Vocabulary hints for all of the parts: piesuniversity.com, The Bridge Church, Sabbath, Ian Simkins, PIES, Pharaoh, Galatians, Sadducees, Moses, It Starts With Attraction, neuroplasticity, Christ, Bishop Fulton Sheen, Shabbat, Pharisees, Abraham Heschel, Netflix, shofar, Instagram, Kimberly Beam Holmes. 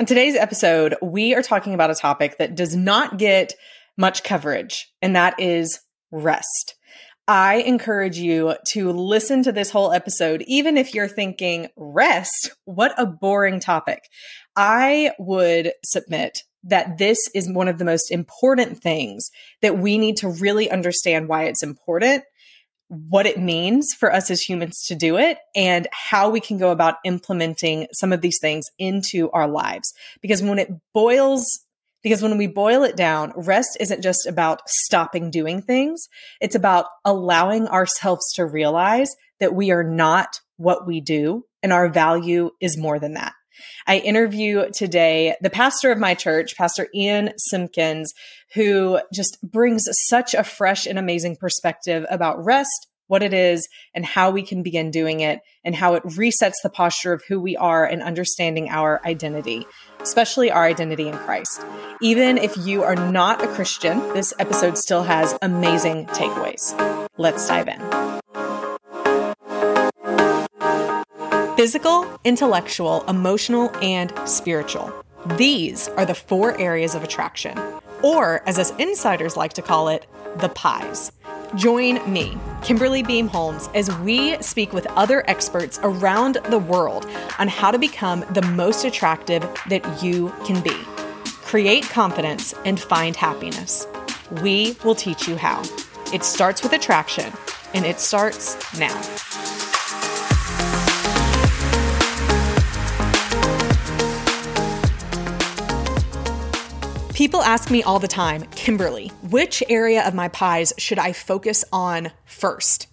On today's episode, we are talking about a topic that does not get much coverage, and that is rest. I encourage you to listen to this whole episode, even if you're thinking, rest? What a boring topic. I would submit that this is one of the most important things that we need to really understand why it's important, what it means for us as humans to do it, and how we can go about implementing some of these things into our lives. Because when we boil it down, rest isn't just about stopping doing things. It's about allowing ourselves to realize that we are not what we do and our value is more than that. I interview today the pastor of my church, Pastor Ian Simkins, who just brings such a fresh and amazing perspective about rest, what it is, and how we can begin doing it, and how it resets the posture of who we are and understanding our identity, especially our identity in Christ. Even if you are not a Christian, this episode still has amazing takeaways. Let's dive in. Physical, intellectual, emotional, and spiritual. These are the four areas of attraction, or as us insiders like to call it, the pies. Join me, Kimberly Beam Holmes, as we speak with other experts around the world on how to become the most attractive that you can be. Create confidence and find happiness. We will teach you how. It starts with attraction, and it starts now. People ask me all the time, Kimberly, which area of my pies should I focus on first?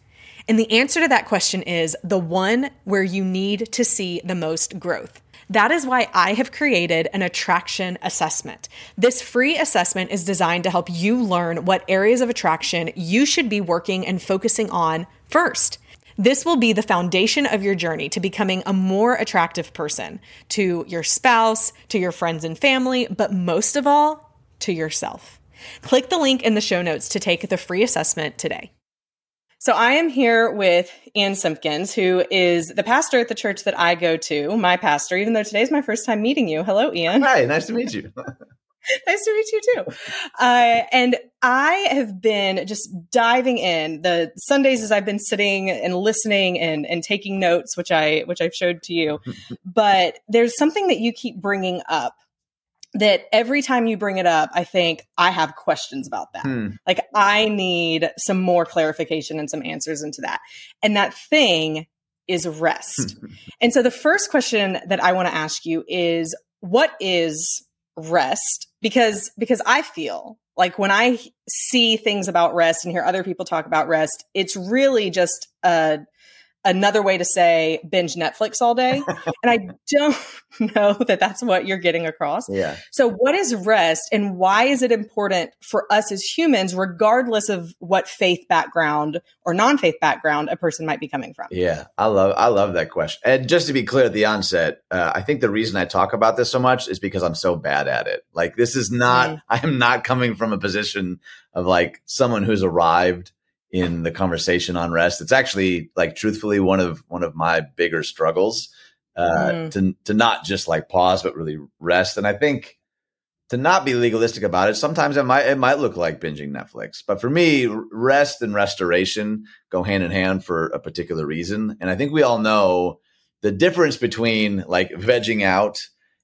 And the answer to that question is the one where you need to see the most growth. That is why I have created an attraction assessment. This free assessment is designed to help you learn what areas of attraction you should be working and focusing on first. This will be the foundation of your journey to becoming a more attractive person to your spouse, to your friends and family, but most of all, to yourself. Click the link in the show notes to take the free assessment today. So I am here with Ian Simkins, who is the pastor at the church that I go to, my pastor, even though today's my first time meeting you. Hello, Ian. Hi, nice to meet you. Nice to meet you too. And I have been just diving in the Sundays as I've been sitting and listening and taking notes, which I've showed to you. But there's something that you keep bringing up that every time you bring it up, I think I have questions about that. Like I need some more clarification and some answers into that. And that thing is rest. And so the first question that I want to ask you is, what is rest? Because I feel like when I see things about rest and hear other people talk about rest, it's really just another way to say binge Netflix all day. And I don't know that that's what you're getting across. Yeah. So what is rest and why is it important for us as humans, regardless of what faith background or non-faith background a person might be coming from? Yeah, I love that question. And just to be clear at the onset, I think the reason I talk about this so much is because I'm so bad at it. Like this is not, I am not coming from a position of like someone who's arrived in the conversation on rest. It's actually like truthfully one of my bigger struggles to not just like pause, but really rest. And I think to not be legalistic about it, sometimes it might look like binging Netflix, but for me, rest and restoration go hand in hand for a particular reason. And I think we all know the difference between like vegging out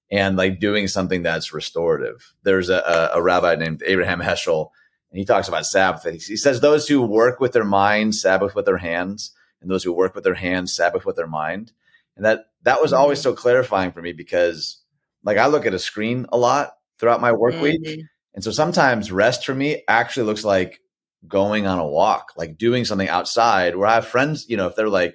and like doing something that's restorative. There's a rabbi named Abraham Heschel, and he talks about Sabbath. He says, those who work with their mind, Sabbath with their hands, and those who work with their hands, Sabbath with their mind. And that was always so clarifying for me because like I look at a screen a lot throughout my work week. And so sometimes rest for me actually looks like going on a walk, like doing something outside where I have friends, you know, if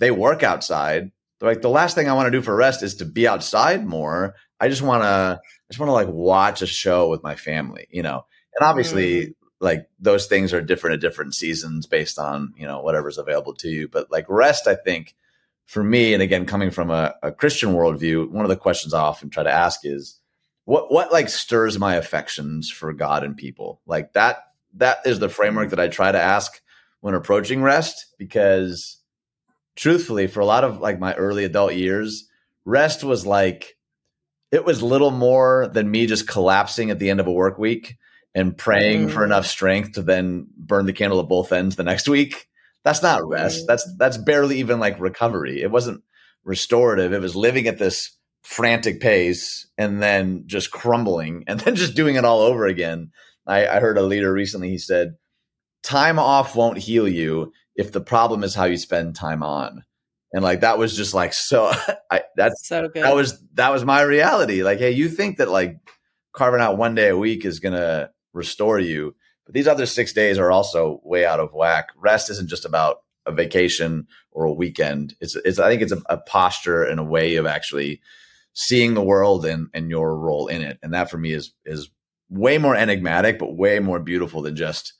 they work outside, they're like, the last thing I want to do for rest is to be outside more. I just want to like watch a show with my family, you know? And obviously, like those things are different at different seasons based on, you know, whatever's available to you. But like rest, I think for me, and again, coming from a Christian worldview, one of the questions I often try to ask is what like stirs my affections for God and people? Like that is the framework that I try to ask when approaching rest, because truthfully, for a lot of like my early adult years, rest was like it was little more than me just collapsing at the end of a work week and praying for enough strength to then burn the candle at both ends the next week. That's not rest. That's barely even like recovery. It wasn't restorative. It was living at this frantic pace and then just crumbling and then just doing it all over again. I heard a leader recently, he said, time off won't heal you if the problem is how you spend time on. And like, that was just like, so that's so good. That was my reality. Like, hey, you think that like carving out one day a week is going to restore you, but these other 6 days are also way out of whack. Rest isn't just about a vacation or a weekend. I think it's a posture and a way of actually seeing the world and your role in it. And that for me is way more enigmatic, but way more beautiful than just,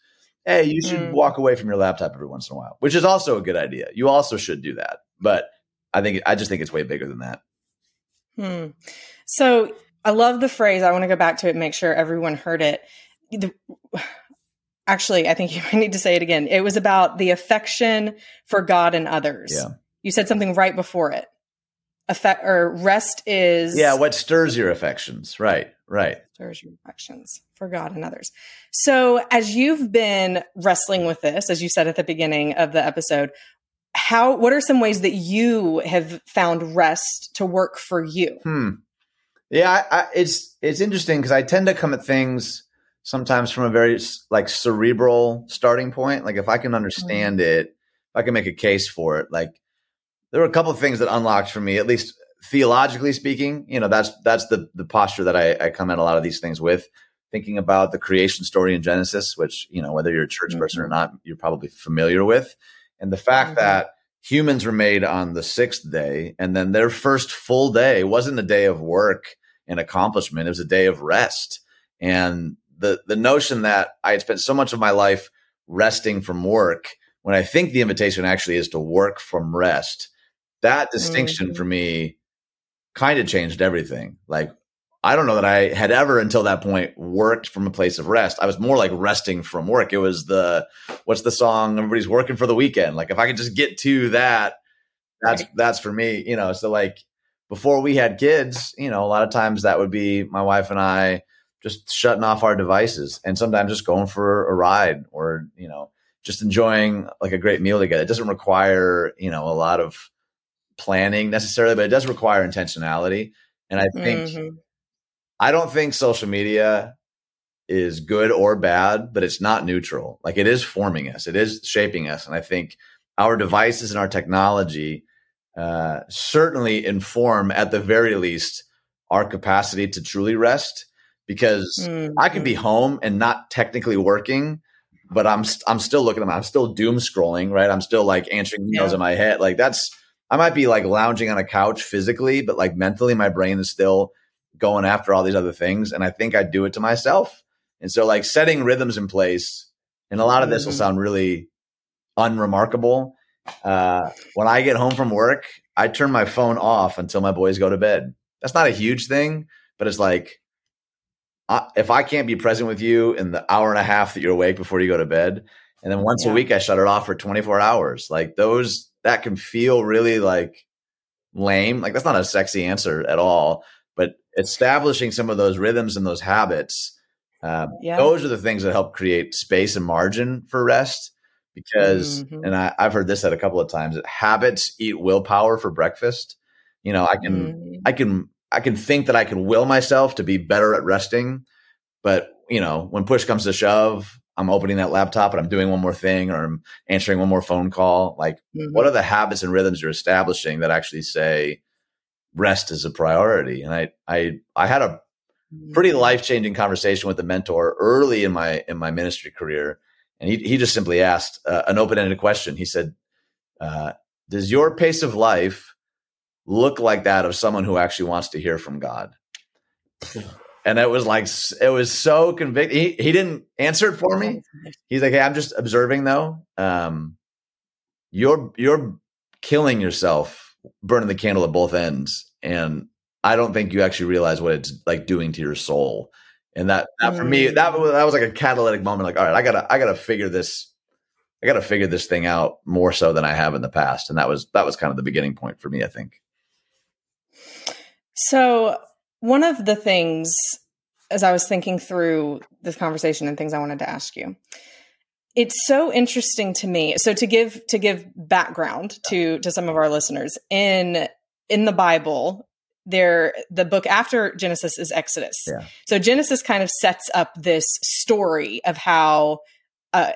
hey, you should walk away from your laptop every once in a while, which is also a good idea. You also should do that. But I just think it's way bigger than that. So I love the phrase. I want to go back to it, make sure everyone heard it. Actually, I think you might need to say it again. It was about the affection for God and others. Yeah. You said something right before it. Rest is... Yeah, what stirs your affections. Right. Stirs your affections for God and others. So as you've been wrestling with this, as you said at the beginning of the episode, what are some ways that you have found rest to work for you? Yeah, it's interesting because I tend to come at things sometimes from a very like cerebral starting point. Like if I can understand it, if I can make a case for it, like there were a couple of things that unlocked for me, at least theologically speaking, you know, that's the posture that I come at a lot of these things with, thinking about the creation story in Genesis, which, you know, whether you're a church person or not, you're probably familiar with. And the fact that humans were made on the sixth day, and then their first full day wasn't a day of work and accomplishment. It was a day of rest. And the notion that I had spent so much of my life resting from work, when I think the invitation actually is to work from rest, that distinction for me kind of changed everything. Like, I don't know that I had ever until that point worked from a place of rest. I was more like resting from work. It was what's the song? Everybody's working for the weekend. Like if I could just get to that, that's for me, you know? So like before we had kids, you know, a lot of times that would be my wife and I just shutting off our devices and sometimes just going for a ride or, you know, just enjoying like a great meal together. It doesn't require, you know, a lot of planning necessarily, but it does require intentionality. And I think, I don't think social media is good or bad, but it's not neutral. Like it is forming us, it is shaping us. And I think our devices and our technology certainly inform, at the very least, our capacity to truly rest, because I can be home and not technically working, but I'm still looking at my, I'm still doom scrolling, right? I'm still like answering emails in my head. Like I might be like lounging on a couch physically, but like mentally my brain is still going after all these other things. And I think I do it to myself. And so like setting rhythms in place, and a lot of this will sound really unremarkable. When I get home from work, I turn my phone off until my boys go to bed. That's not a huge thing, but it's like, if I can't be present with you in the hour and a half that you're awake before you go to bed, and then once a week I shut it off for 24 hours, like that can feel really like lame. Like that's not a sexy answer at all, but establishing some of those rhythms and those habits, those are the things that help create space and margin for rest. Because, and I've heard this at a couple of times, that habits eat willpower for breakfast. You know, I can think that I can will myself to be better at resting, but you know, when push comes to shove, I'm opening that laptop and I'm doing one more thing, or I'm answering one more phone call. Like what are the habits and rhythms you're establishing that actually say rest is a priority? And I had a pretty life-changing conversation with a mentor early in my ministry career. And he just simply asked an open-ended question. He said, does your pace of life look like that of someone who actually wants to hear from God? And it was so convicting. He didn't answer it for me. He's like, hey, I'm just observing though. You're killing yourself, burning the candle at both ends. And I don't think you actually realize what it's like doing to your soul. And that for me, that was like a catalytic moment. Like, all right, I gotta figure this thing out more so than I have in the past. And that was kind of the beginning point for me, I think. So One of the things, as I was thinking through this conversation and things I wanted to ask you, it's so interesting to me. So to give background to some of our listeners, in the Bible, the book after Genesis is Exodus. Yeah. So Genesis kind of sets up this story of how,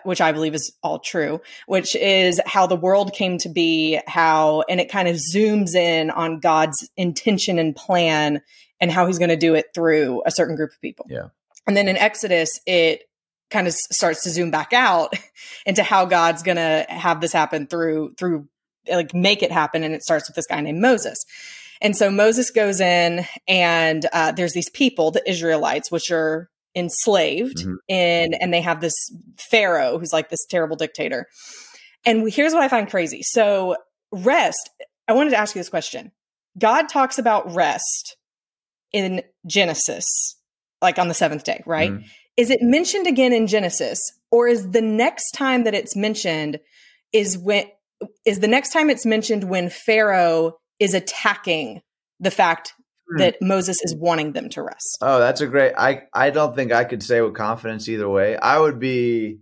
which I believe is all true, which is how the world came to be, and it kind of zooms in on God's intention and plan and how he's going to do it through a certain group of people. Yeah. And then in Exodus, it kind of starts to zoom back out into how God's going to have this happen through like make it happen. And it starts with this guy named Moses. And so Moses goes in and there's these people, the Israelites, which are enslaved and they have this Pharaoh who's like this terrible dictator. And here's what I find crazy. So rest, I wanted to ask you this question. God talks about rest in Genesis, like on the seventh day, right? Mm-hmm. Is it mentioned again in Genesis, or is the next time that it's mentioned when Pharaoh is attacking the fact that Moses is wanting them to rest? Oh, that's a great, I don't think I could say with confidence either way. I wouldn't be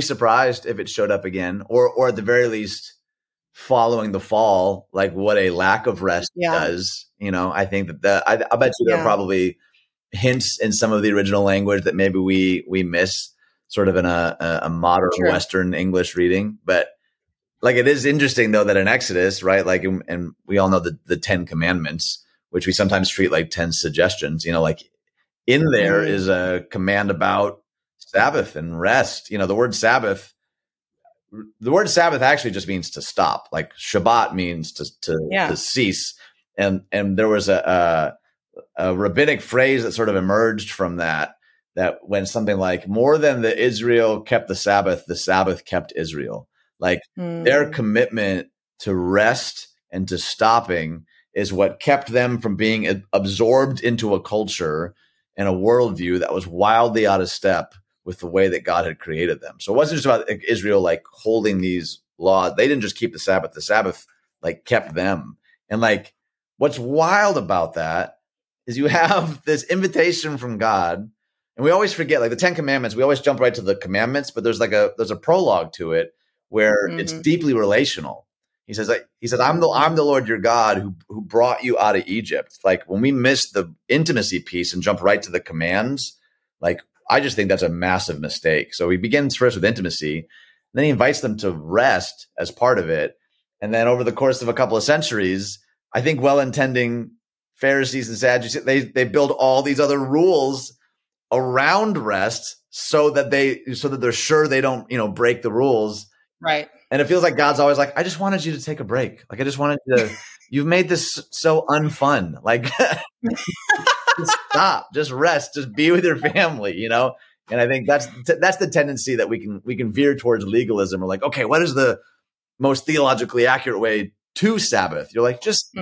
surprised if it showed up again, or at the very least following the fall, like what a lack of rest does. You know, I think that I bet you there are probably hints in some of the original language that maybe we miss sort of in a modern Western English reading, but like, it is interesting though, that in Exodus, right? Like, and we all know the 10 commandments, which we sometimes treat like 10 suggestions, you know, like in there is a command about Sabbath and rest. You know, the word Sabbath actually just means to stop. Like Shabbat means to cease. And there was a rabbinic phrase that sort of emerged from that went something like, more than the Israel kept the Sabbath kept Israel. Like their commitment to rest and to stopping is what kept them from being absorbed into a culture and a worldview that was wildly out of step with the way that God had created them. So it wasn't just about Israel, like holding these laws. They didn't just keep the Sabbath. The Sabbath like kept them. And like, what's wild about that is you have this invitation from God. And we always forget, like the 10 commandments, we always jump right to the commandments, but there's like there's a prologue to it where it's deeply relational. He says, I'm the Lord your God who brought you out of Egypt. Like when we miss the intimacy piece and jump right to the commands, like I just think that's a massive mistake. So he begins first with intimacy, then he invites them to rest as part of it. And then over the course of a couple of centuries, I think well-intending Pharisees and Sadducees, they build all these other rules around rest so that they're sure they don't, you know, break the rules. Right. And it feels like God's always like, I just wanted you to take a break. Like, I just wanted you've made this so unfun. Like, just stop, just rest, just be with your family, you know? And I think that's the tendency that we can veer towards legalism. We're like, okay, what is the most theologically accurate way to Sabbath? You're like, just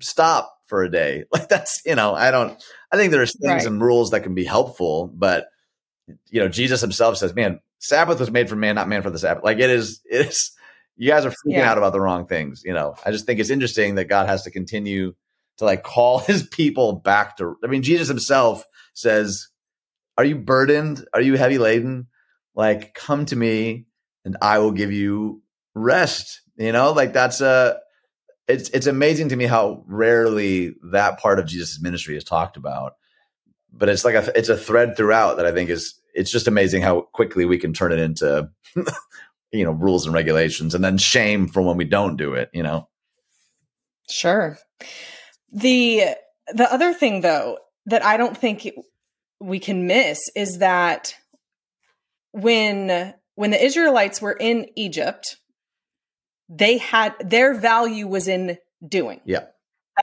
stop for a day. Like that's, you know, I think there's things and rules that can be helpful, but you know, Jesus himself says, man, Sabbath was made for man, not man for the Sabbath. Like it is, you guys are freaking out about the wrong things. You know, I just think it's interesting that God has to continue to like call his people back to, I mean, Jesus himself says, are you burdened? Are you heavy laden? Like come to me and I will give you rest. You know, like that's it's amazing to me how rarely that part of Jesus' ministry is talked about, but it's like it's a thread throughout that I think is, it's just amazing how quickly we can turn it into, you know, rules and regulations and then shame for when we don't do it, you know? Sure. The other thing though, that I don't think we can miss is that when the Israelites were in Egypt, they had, their value was in doing. Yeah.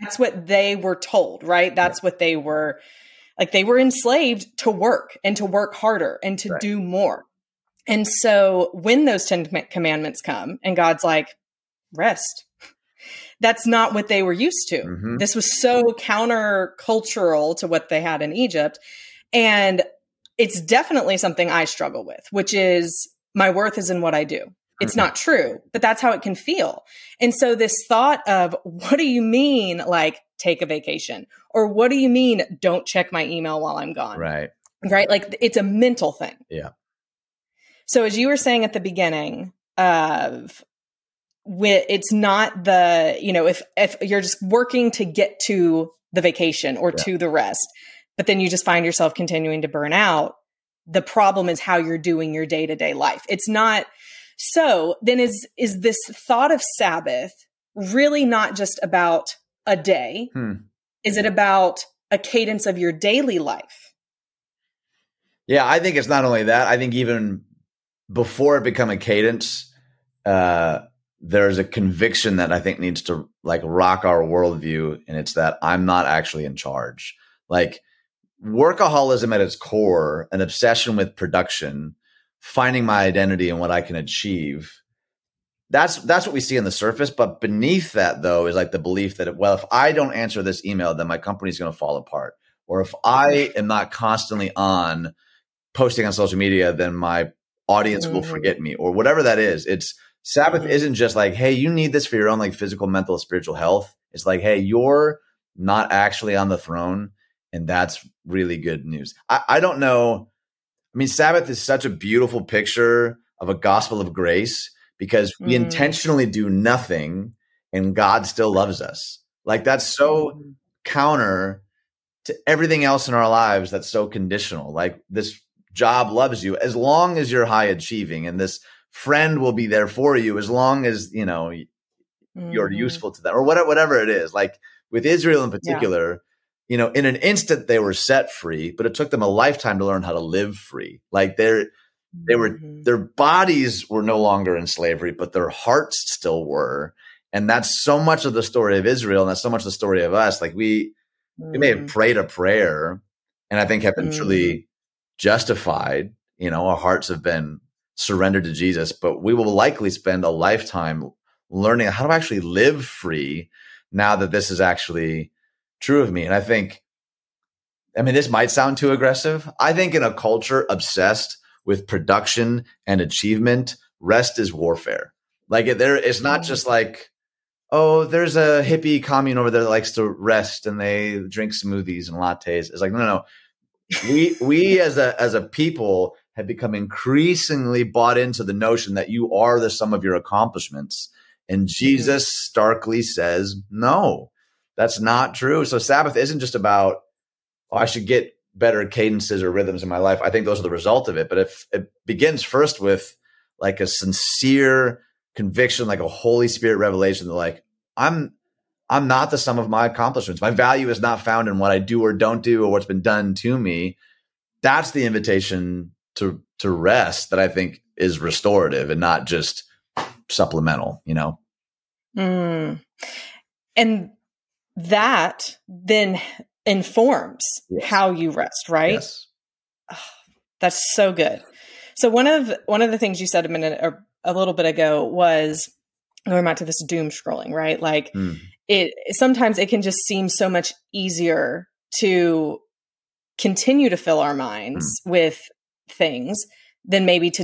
That's what they were told, right? That's what they were, like they were enslaved to work and to work harder and to do more. And so when those 10 commandments come and God's like, rest, that's not what they were used to. Mm-hmm. This was so countercultural to what they had in Egypt. And it's definitely something I struggle with, which is my worth is in what I do. It's not true, but that's how it can feel. And so this thought of, what do you mean? Like take a vacation? Or what do you mean, don't check my email while I'm gone? Right. Right. Like, it's a mental thing. Yeah. So as you were saying at the beginning of, it's not the, you know, if you're just working to get to the vacation or to the rest, but then you just find yourself continuing to burn out. The problem is how you're doing your day-to-day life. It's not. So then is this thought of Sabbath really not just about a day? Is it about a cadence of your daily life? Yeah, I think it's not only that. I think even before it become a cadence, there's a conviction that I think needs to like rock our worldview. And it's that I'm not actually in charge. Like, workaholism at its core, an obsession with production, finding my identity and what I can achieve. That's what we see on the surface. But beneath that, though, is like the belief that, well, if I don't answer this email, then my company's going to fall apart. Or if I am not constantly on posting on social media, then my audience will forget me, or whatever that is. It's Sabbath isn't just like, hey, you need this for your own like physical, mental, spiritual health. It's like, hey, you're not actually on the throne. And that's really good news. I don't know. I mean, Sabbath is such a beautiful picture of a gospel of grace, because we intentionally do nothing and God still loves us. Like, that's so counter to everything else in our lives that's so conditional. Like, this job loves you as long as you're high achieving, and this friend will be there for you as long as, you know, you're useful to them, or whatever it is. Like with Israel in particular, you know, in an instant they were set free, but it took them a lifetime to learn how to live free. Like their bodies were no longer in slavery, but their hearts still were. And that's so much of the story of Israel. And that's so much the story of us. Like we may have prayed a prayer and I think have been truly justified. You know, our hearts have been surrendered to Jesus, but we will likely spend a lifetime learning how to actually live free now that this is actually true of me. And I think, I mean, this might sound too aggressive. I think in a culture obsessed with production and achievement, rest is warfare. Like there, it's not just like, oh, there's a hippie commune over there that likes to rest and they drink smoothies and lattes. It's like, no. We as a people have become increasingly bought into the notion that you are the sum of your accomplishments. And Jesus starkly says, no. That's not true. So Sabbath isn't just about, oh, I should get better cadences or rhythms in my life. I think those are the result of it. But if it begins first with like a sincere conviction, like a Holy Spirit revelation, that like, I'm not the sum of my accomplishments. My value is not found in what I do or don't do or what's been done to me. That's the invitation to rest that I think is restorative and not just supplemental, you know? And that then informs how you rest, right? Yes. Oh, that's so good. So one of the things you said a little bit ago was going back to this doom scrolling, right? Like sometimes it can just seem so much easier to continue to fill our minds with things than maybe to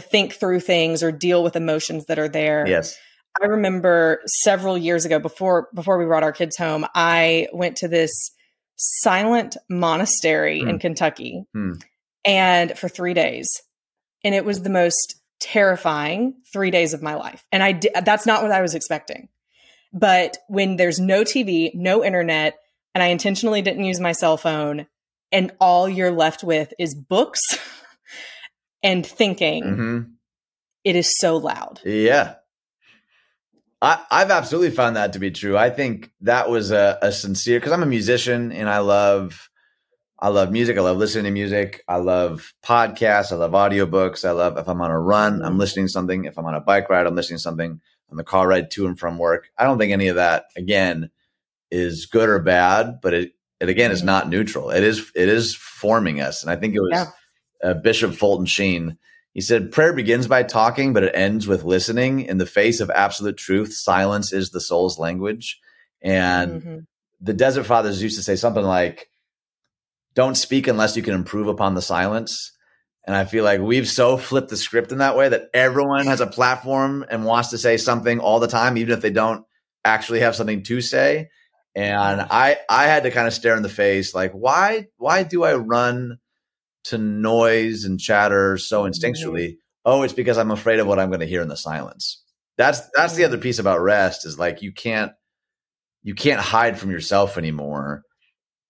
think through things or deal with emotions that are there. Yes. I remember several years ago before we brought our kids home, I went to this silent monastery in Kentucky and for 3 days, and it was the most terrifying 3 days of my life. And that's not what I was expecting. But when there's no TV, no internet, and I intentionally didn't use my cell phone, and all you're left with is books and thinking, it is so loud. Yeah. I've absolutely found that to be true. I think that was a sincere, because I'm a musician and I love music. I love listening to music. I love podcasts. I love audiobooks. I love, if I'm on a run, I'm listening to something. If I'm on a bike ride, I'm listening to something. On the car ride to and from work. I don't think any of that, again, is good or bad, but it again is not neutral. It is forming us. And I think it was Bishop Fulton Sheen. He said, prayer begins by talking, but it ends with listening. In the face of absolute truth, silence is the soul's language. And the Desert Fathers used to say something like, don't speak unless you can improve upon the silence. And I feel like we've so flipped the script in that way that everyone has a platform and wants to say something all the time, even if they don't actually have something to say. And I had to kind of stare in the face, like, why do I run to noise and chatter so instinctually? Oh, it's because I'm afraid of what I'm going to hear in the silence. That's the other piece about rest, is like, you can't hide from yourself anymore,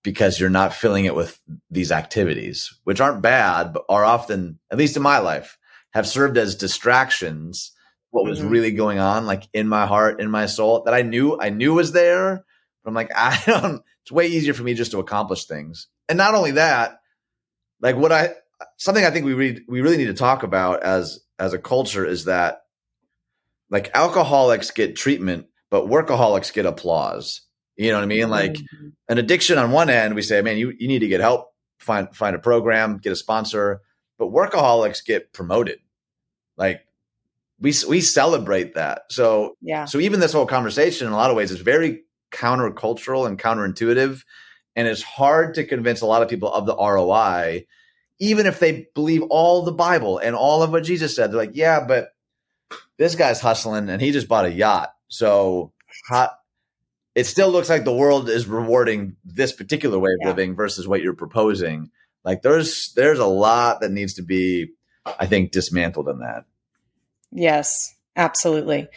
because you're not filling it with these activities, which aren't bad, but are often, at least in my life, have served as distractions. What was really going on, like in my heart, in my soul, that I knew was there. But I'm like, it's way easier for me just to accomplish things. And not only that, like something I think we really need to talk about as a culture is that, like, alcoholics get treatment, but workaholics get applause. You know what I mean? Like an addiction on one end, we say, man, you need to get help, find a program, get a sponsor, but workaholics get promoted. Like we celebrate that. So, So even this whole conversation in a lot of ways is very countercultural and counterintuitive. And it's hard to convince a lot of people of the ROI, even if they believe all the Bible and all of what Jesus said. They're like, yeah, but this guy's hustling and he just bought a yacht. So it still looks like the world is rewarding this particular way of living versus what you're proposing. Like there's a lot that needs to be, I think, dismantled in that. Yes, absolutely.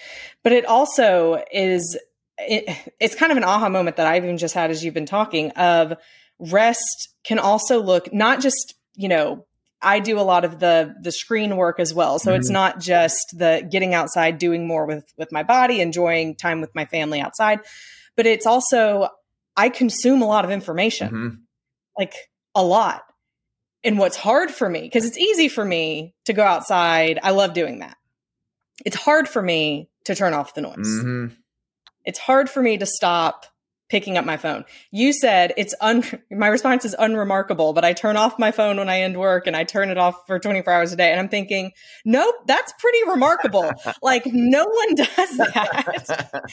But it also is, it's kind of an aha moment that I've even just had as you've been talking of rest can also look not just, I do a lot of the screen work as well. So it's not just the getting outside, doing more with my body, enjoying time with my family outside, but it's also, I consume a lot of information, like a lot. And what's hard for me, because it's easy for me to go outside. I love doing that. It's hard for me to turn off the noise. It's hard for me to stop picking up my phone. You said my response is unremarkable, but I turn off my phone when I end work and I turn it off for 24 hours a day. And I'm thinking, nope, that's pretty remarkable. Like no one does that.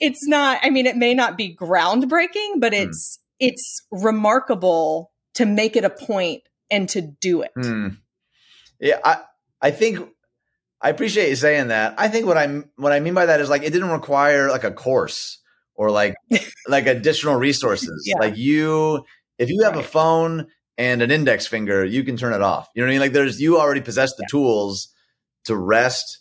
It's not, it may not be groundbreaking, but it's remarkable to make it a point and to do it. Yeah. I think I appreciate you saying that. I think what I mean by that is like, it didn't require like a course or like additional resources. Like if you have a phone and an index finger, you can turn it off. You know what I mean? Like you already possess the tools to rest,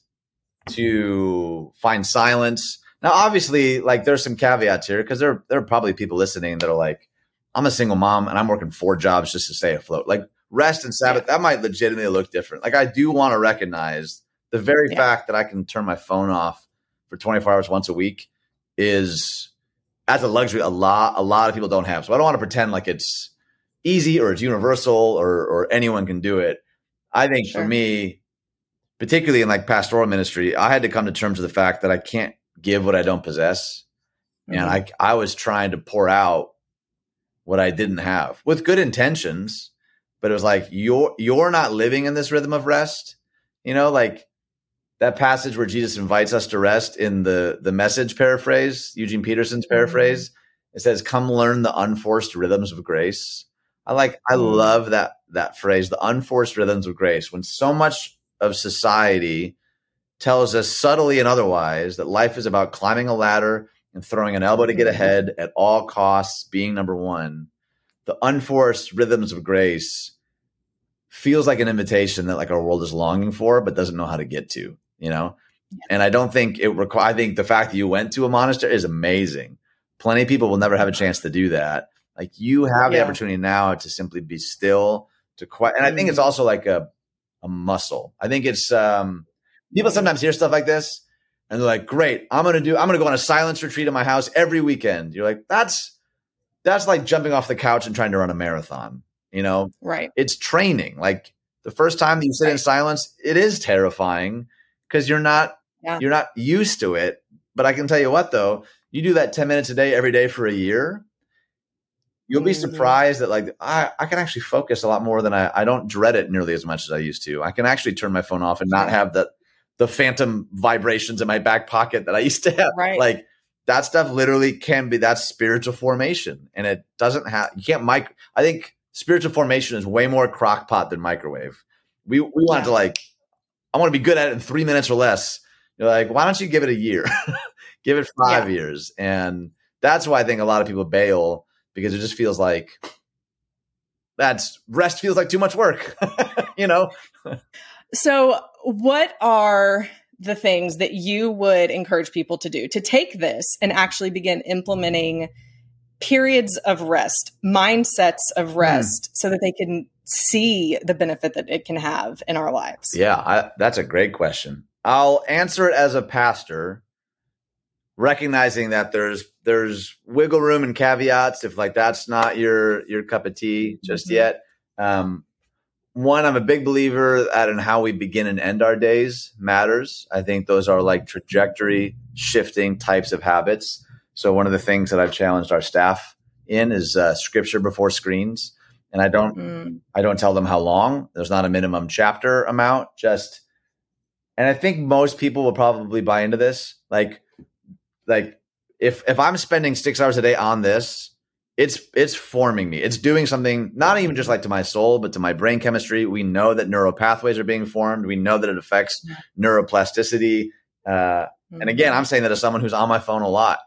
to find silence. Now, obviously, like there's some caveats here because there are probably people listening that are like, I'm a single mom and I'm working 4 jobs just to stay afloat. Like rest and Sabbath, that might legitimately look different. Like I do want to recognize the very fact that I can turn my phone off for 24 hours once a week is as a luxury a lot of people don't have. So I don't want to pretend like it's easy or it's universal or anyone can do it. I think for me, particularly in like pastoral ministry, I had to come to terms with the fact that I can't give what I don't possess. And I was trying to pour out what I didn't have with good intentions, but it was like, you're not living in this rhythm of rest. Like that passage where Jesus invites us to rest in the Message paraphrase, Eugene Peterson's paraphrase, it says, come learn the unforced rhythms of grace. I love that phrase, the unforced rhythms of grace, when so much of society tells us subtly and otherwise that life is about climbing a ladder and throwing an elbow to get ahead at all costs, being number one. The unforced rhythms of grace feels like an invitation that like our world is longing for, but doesn't know how to get to, And I don't think I think the fact that you went to a monastery is amazing. Plenty of people will never have a chance to do that. Like you have the opportunity now to simply be still, to quiet. And I think it's also like a muscle. I think it's people sometimes hear stuff like this and they're like, great, I'm going to go on a silence retreat in my house every weekend. You're like, that's like jumping off the couch and trying to run a marathon. Right. It's training. Like the first time that you sit in silence, it is terrifying because you're not used to it. But I can tell you what, though, you do that 10 minutes a day, every day for a year, you'll be surprised that like, I can actually focus a lot more than I don't dread it nearly as much as I used to. I can actually turn my phone off and not have the phantom vibrations in my back pocket that I used to have. Right. Like, that stuff literally can be, that's spiritual formation. And it doesn't have, you can't I think spiritual formation is way more crock pot than microwave. We want to like, I want to be good at it in 3 minutes or less. You're like, why don't you give it a year? Give it 5 years. And That's why I think a lot of people bail, because it just feels like rest feels like too much work, you know? So what are the things that you would encourage people to do to take this and actually begin implementing periods of rest, mindsets of rest, so that they can see the benefit that it can have in our lives? Yeah, that's a great question. I'll answer it as a pastor, recognizing that there's wiggle room and caveats if like that's not your cup of tea just yet. One, I'm a big believer that in how we begin and end our days matters. I think those are like trajectory shifting types of habits. So one of the things that I've challenged our staff in is scripture before screens. And I don't tell them how long. There's not a minimum chapter amount. And I think most people will probably buy into this. Like if I'm spending 6 hours a day on this, it's forming me. It's doing something, not even just like to my soul, but to my brain chemistry. We know that neural pathways are being formed. We know that it affects neuroplasticity. And again, I'm saying that as someone who's on my phone a lot.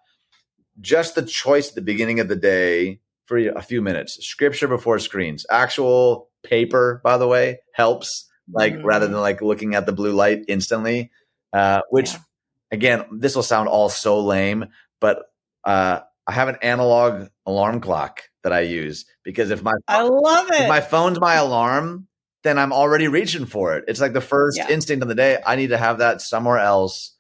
Just the choice at the beginning of the day for a few minutes, scripture before screens, actual paper, by the way, helps, like rather than like looking at the blue light instantly, again, this will sound all so lame, but I have an analog alarm clock that I use, because if my phone's my alarm, then I'm already reaching for it. It's like the first instinct of the day. I need to have that somewhere else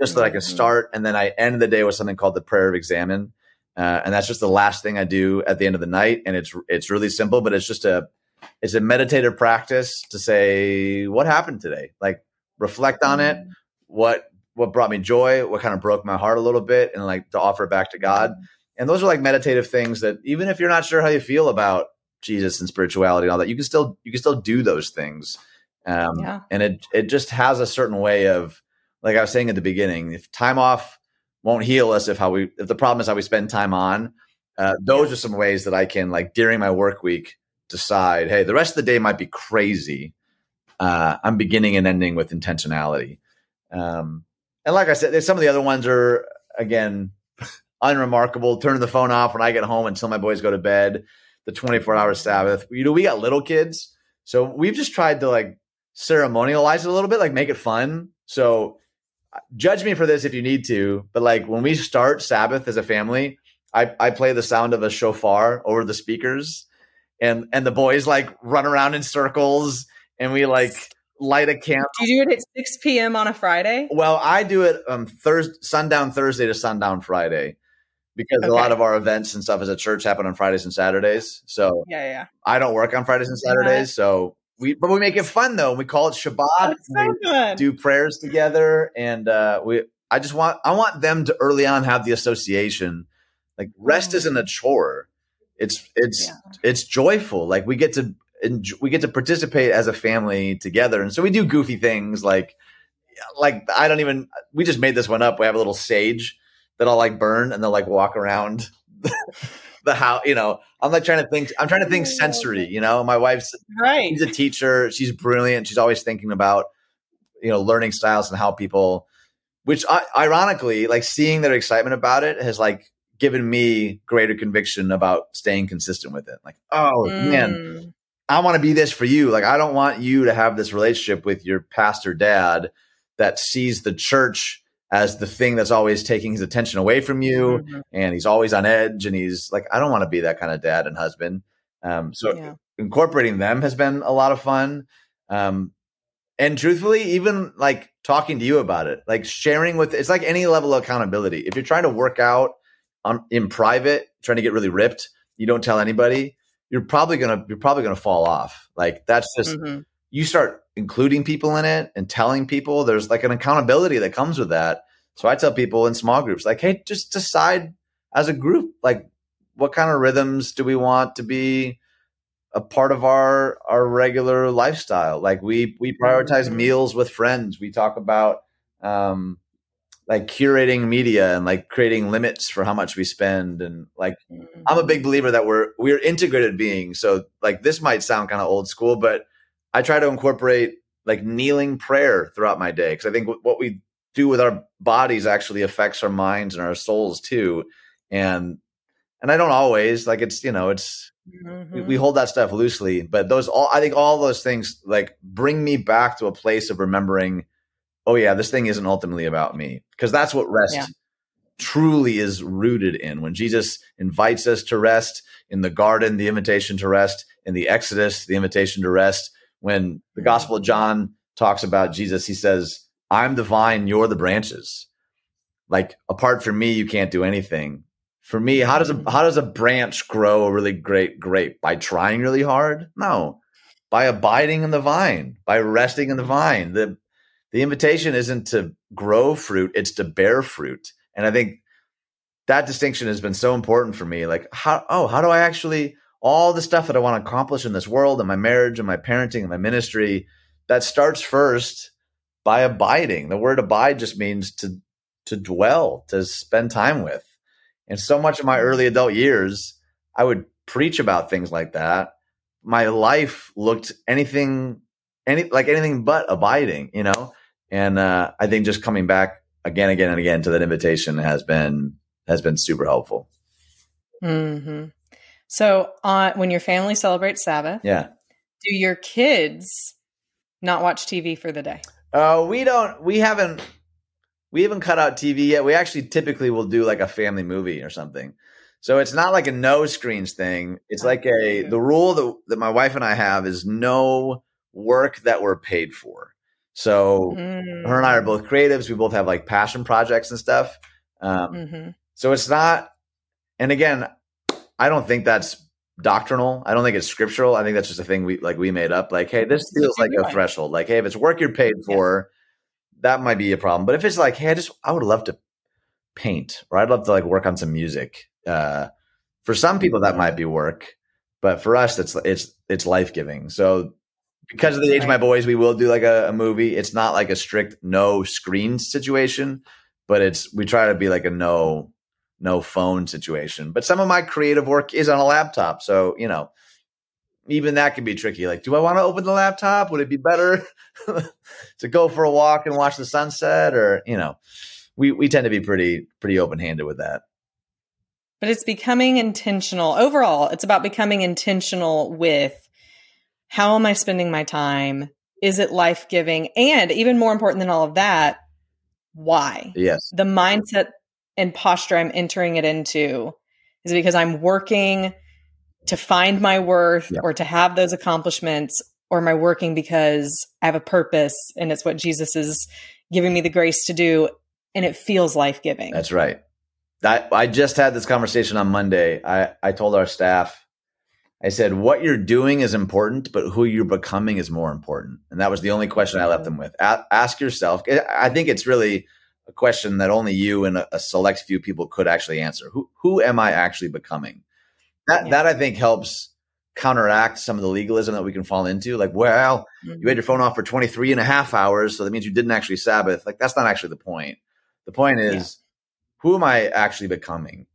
just so that I can start. And then I end the day with something called the prayer of examine. And that's just the last thing I do at the end of the night. And it's really simple, but it's just a meditative practice to say, what happened today? Like reflect on it. What brought me joy? What kind of broke my heart a little bit? And like to offer it back to God. And those are like meditative things that even if you're not sure how you feel about Jesus and spirituality and all that, you can still do those things. And it just has a certain way of, like I was saying at the beginning, if time off won't heal us, if the problem is how we spend time on, those are some ways that I can, like during my work week, decide, hey, the rest of the day might be crazy. I'm beginning and ending with intentionality. And like I said, some of the other ones are, again, unremarkable. Turning the phone off when I get home until my boys go to bed, the 24-hour Sabbath. We got little kids, so we've just tried to like ceremonialize it a little bit, like make it fun. So judge me for this if you need to, but like when we start Sabbath as a family, I play the sound of a shofar over the speakers, and the boys like run around in circles, and we like light a candle. Do you do it at 6 p.m. on a Friday? Well, I do it sundown Thursday to sundown Friday, because a lot of our events and stuff as a church happen on Fridays and Saturdays. So I don't work on Fridays and Saturdays, so. But we make it fun though. We call it Shabbat. We do prayers together, and I want them to early on have the association. Like rest isn't a chore. It's joyful. Like we get to participate as a family together, and so we do goofy things like we just made this one up. We have a little sage that I'll like burn, and they'll like walk around. The house, you know, I'm trying to think sensory, you know, my wife's right. She's a teacher. She's brilliant. She's always thinking about, you know, learning styles and how people, which ironically, like seeing their excitement about it has like given me greater conviction about staying consistent with it. Like, man, I want to be this for you. Like, I don't want you to have this relationship with your pastor dad that sees the church as the thing that's always taking his attention away from you, and he's always on edge, and he's like, I don't want to be that kind of dad and husband. So incorporating them has been a lot of fun. And truthfully, even like talking to you about it, like sharing it's like any level of accountability. If you're trying to work out in private, trying to get really ripped, you don't tell anybody, you're probably gonna fall off. Like that's just you start including people in it and telling people, there's like an accountability that comes with that. So I tell people in small groups, like, hey, just decide as a group, like what kind of rhythms do we want to be a part of our regular lifestyle? Like we prioritize meals with friends. We talk about like curating media and like creating limits for how much we spend. And like, I'm a big believer that we're integrated beings. So like, this might sound kind of old school, but I try to incorporate like kneeling prayer throughout my day, because I think what we do with our bodies actually affects our minds and our souls too. And I don't always like it's, you know, it's, we hold that stuff loosely, but those all, I think all those things like bring me back to a place of remembering, oh yeah, this thing isn't ultimately about me, because that's what rest truly is rooted in. When Jesus invites us to rest in the garden, the invitation to rest in the Exodus, the invitation to rest. When the Gospel of John talks about Jesus, he says, I'm the vine, you're the branches. Like apart from me, you can't do anything. For me, how does a branch grow a really great grape? By trying really hard? No. By abiding in the vine, by resting in the vine. The invitation isn't to grow fruit, it's to bear fruit. And I think that distinction has been so important for me. Like, how do I actually, all the stuff that I want to accomplish in this world and my marriage and my parenting and my ministry, that starts first by abiding. The word abide just means to dwell, to spend time with. And so much of my early adult years, I would preach about things like that. My life looked anything but abiding, you know? And I think just coming back again and again to that invitation has been super helpful. Mm-hmm. So when your family celebrates Sabbath, do your kids not watch TV for the day? We haven't cut out TV yet. We actually typically will do like a family movie or something. So it's not like a no screens thing. It's like the rule that my wife and I have is no work that we're paid for. So her and I are both creatives. We both have like passion projects and stuff. So it's not, and again, I don't think that's doctrinal. I don't think it's scriptural. I think that's just a thing we made up. Like, hey, this feels like a threshold. Like, hey, if it's work you're paid for, that might be a problem. But if it's like, hey, I would love to paint, or I'd love to like work on some music. For some people that might be work, but for us, it's life-giving. So because of the age of my boys, we will do like a movie. It's not like a strict no screen situation, but we try to be like a no phone situation. But some of my creative work is on a laptop. So, you know, even that can be tricky. Like, do I want to open the laptop? Would it be better to go for a walk and watch the sunset? Or, you know, we tend to be pretty open-handed with that. But it's becoming intentional. Overall, it's about becoming intentional with how am I spending my time? Is it life-giving? And even more important than all of that, why? Yes. The mindset and posture I'm entering it into is because I'm working to find my worth or to have those accomplishments, or am I working because I have a purpose and it's what Jesus is giving me the grace to do and it feels life-giving? That's right. I just had this conversation on Monday. I told our staff, I said, what you're doing is important, but who you're becoming is more important. And that was the only question I left them with. Ask yourself. I think it's really a question that only you and a select few people could actually answer. Who am I actually becoming? That I think helps counteract some of the legalism that we can fall into. Like, well, you had your phone off for 23 and a half hours, so that means you didn't actually Sabbath. Like, that's not actually the point. The point is, who am I actually becoming?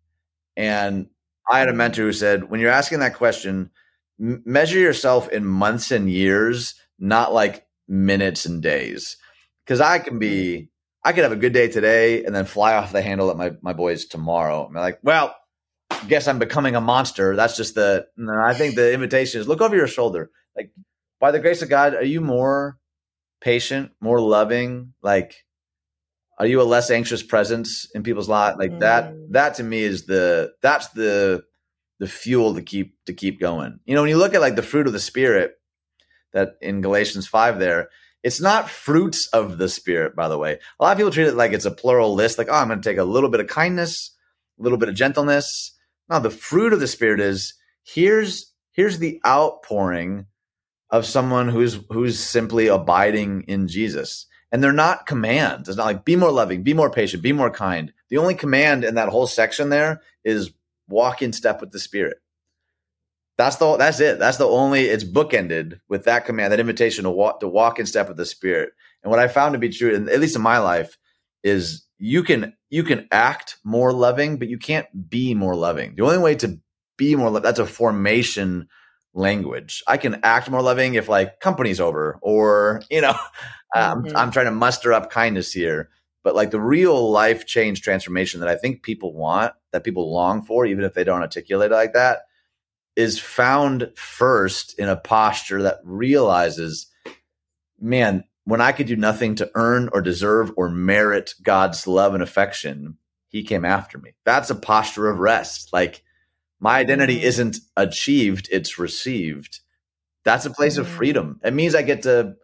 And I had a mentor who said, when you're asking that question, measure yourself in months and years, not like minutes and days. Because I could have a good day today and then fly off the handle at my boys tomorrow. And they're like, well, guess I'm becoming a monster. That's just I think the invitation is look over your shoulder. Like, by the grace of God, are you more patient, more loving? Like, are you a less anxious presence in people's lives? Like that to me is the fuel to keep going. You know, when you look at like the fruit of the Spirit that in Galatians 5 there, it's not fruits of the Spirit, by the way. A lot of people treat it like it's a plural list. Like, oh, I'm going to take a little bit of kindness, a little bit of gentleness. No, the fruit of the Spirit is here's the outpouring of someone who's simply abiding in Jesus. And they're not commands. It's not like be more loving, be more patient, be more kind. The only command in that whole section there is walk in step with the Spirit. That's it. That's the only. It's bookended with that command, that invitation to walk in step with the Spirit. And what I found to be true, at least in my life, is you can act more loving, but you can't be more loving. The only way to be more loving, that's a formation language. I can act more loving if like company's over, or you know, I'm trying to muster up kindness here. But like the real life change transformation that I think people want, that people long for, even if they don't articulate it like that, is found first in a posture that realizes, man, when I could do nothing to earn or deserve or merit God's love and affection, he came after me. That's a posture of rest. Like my identity isn't achieved, it's received. That's a place of freedom. It means I get to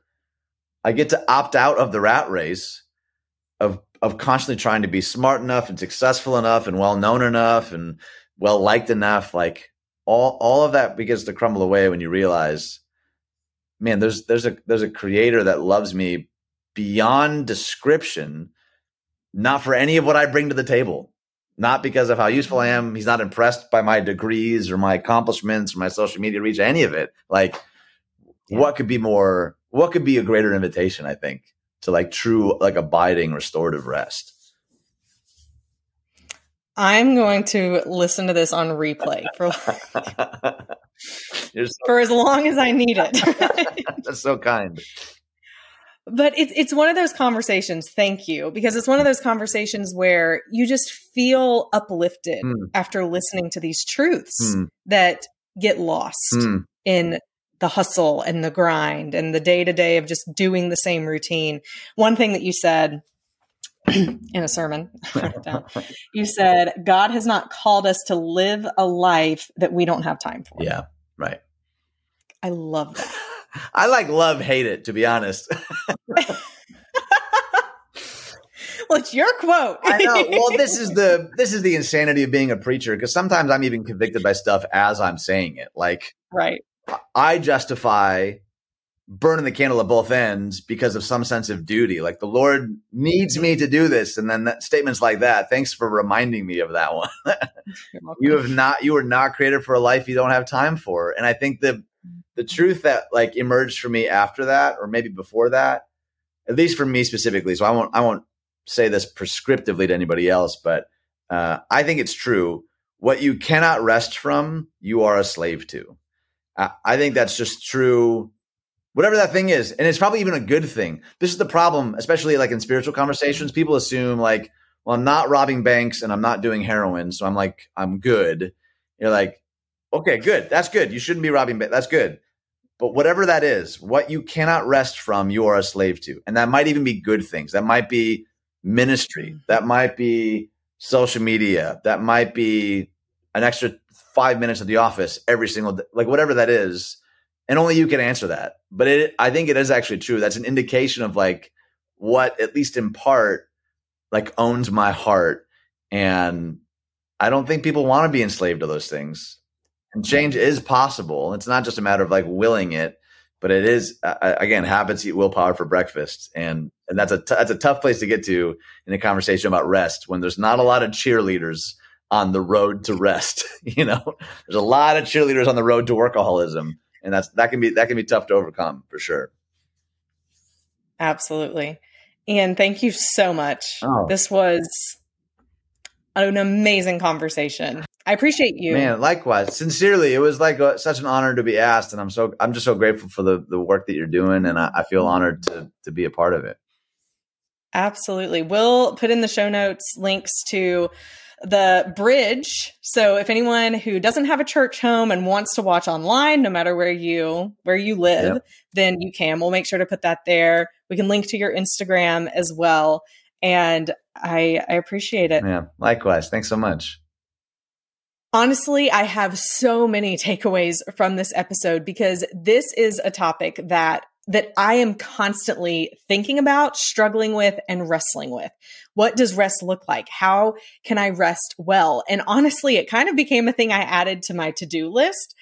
opt out of the rat race of constantly trying to be smart enough and successful enough and well-known enough and well-liked enough. Like all of that begins to crumble away when you realize, man, there's a creator that loves me beyond description, not for any of what I bring to the table, not because of how useful I am. He's not impressed by my degrees or my accomplishments or my social media reach, any of it. Like what could be a greater invitation, I think, to like true, like abiding restorative rest. I'm going to listen to this on replay for for as long as I need it. That's so kind. But it's one of those conversations, thank you, because it's one of those conversations where you just feel uplifted after listening to these truths that get lost in the hustle and the grind and the day-to-day of just doing the same routine. One thing that you said in a sermon, I wrote it down. You said, God has not called us to live a life that we don't have time for. Yeah, right. I love that. I love, hate it, to be honest. Well, it's your quote. I know. Well, this is the insanity of being a preacher, because sometimes I'm even convicted by stuff as I'm saying it. Like, right. I justify burning the candle at both ends because of some sense of duty. Like the Lord needs me to do this. And then statements like that. Thanks for reminding me of that one. You were not created for a life you don't have time for. And I think the truth that like emerged for me after that, or maybe before that, at least for me specifically. So I won't say this prescriptively to anybody else, but I think it's true. What you cannot rest from, you are a slave to. I think that's just true, whatever that thing is. And it's probably even a good thing. This is the problem, especially like in spiritual conversations, people assume like, well, I'm not robbing banks and I'm not doing heroin, so I'm like, I'm good. You're like, okay, good. That's good. You shouldn't be robbing banks. That's good. But whatever that is, what you cannot rest from, you are a slave to. And that might even be good things. That might be ministry. That might be social media. That might be an extra 5 minutes at the office every single day, like whatever that is. And only you can answer that. But I think it is actually true. That's an indication of like what, at least in part, like owns my heart. And I don't think people want to be enslaved to those things. And change is possible. It's not just a matter of like willing it, but it is, again, habits eat willpower for breakfast. And that's a tough place to get to in a conversation about rest when there's not a lot of cheerleaders on the road to rest. You know, there's a lot of cheerleaders on the road to workaholism, and that can be tough to overcome for sure. Absolutely. Ian, thank you so much. Oh. This was an amazing conversation. I appreciate you. Man, likewise. Sincerely, it was like such an honor to be asked. And I'm just so grateful for the work that you're doing. And I feel honored to be a part of it. Absolutely. We'll put in the show notes links to The Bridge. So if anyone who doesn't have a church home and wants to watch online, no matter where you live, yep, then you can. We'll make sure to put that there. We can link to your Instagram as well. And I appreciate it. Yeah, likewise. Thanks so much. Honestly, I have so many takeaways from this episode because this is a topic that I am constantly thinking about, struggling with, and wrestling with. What does rest look like? How can I rest well? And honestly, it kind of became a thing I added to my to-do list.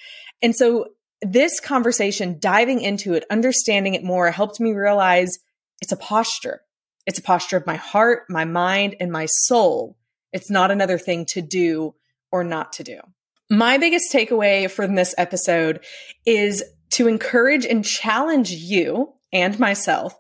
And so this conversation, diving into it, understanding it more, helped me realize it's a posture. It's a posture of my heart, my mind, and my soul. It's not another thing to do or not to do. My biggest takeaway from this episode is to encourage and challenge you and myself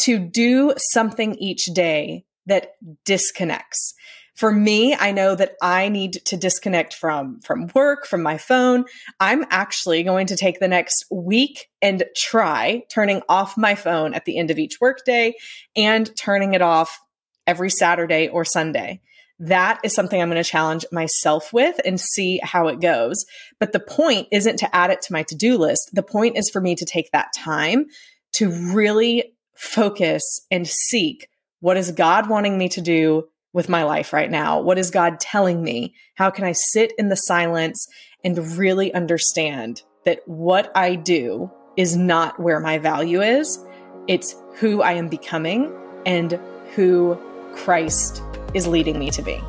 to do something each day that disconnects. For me, I know that I need to disconnect from work, from my phone. I'm actually going to take the next week and try turning off my phone at the end of each workday and turning it off every Saturday or Sunday. That is something I'm going to challenge myself with and see how it goes. But the point isn't to add it to my to-do list. The point is for me to take that time to really focus and seek, what is God wanting me to do with my life right now? What is God telling me? How can I sit in the silence and really understand that what I do is not where my value is. It's who I am becoming and who Christ is leading me to be.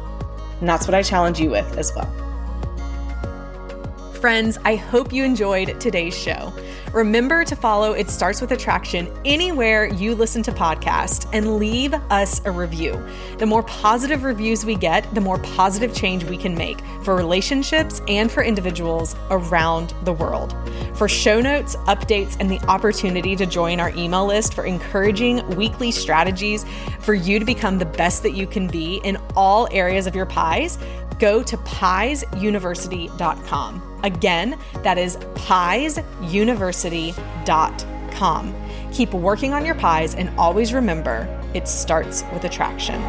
And that's what I challenge you with as well. Friends, I hope you enjoyed today's show. Remember to follow It Starts With Attraction anywhere you listen to podcasts and leave us a review. The more positive reviews we get, the more positive change we can make for relationships and for individuals around the world. For show notes, updates, and the opportunity to join our email list for encouraging weekly strategies for you to become the best that you can be in all areas of your PIES, go to piesuniversity.com. Again, that is piesuniversity.com. Keep working on your pies and always remember, it starts with attraction.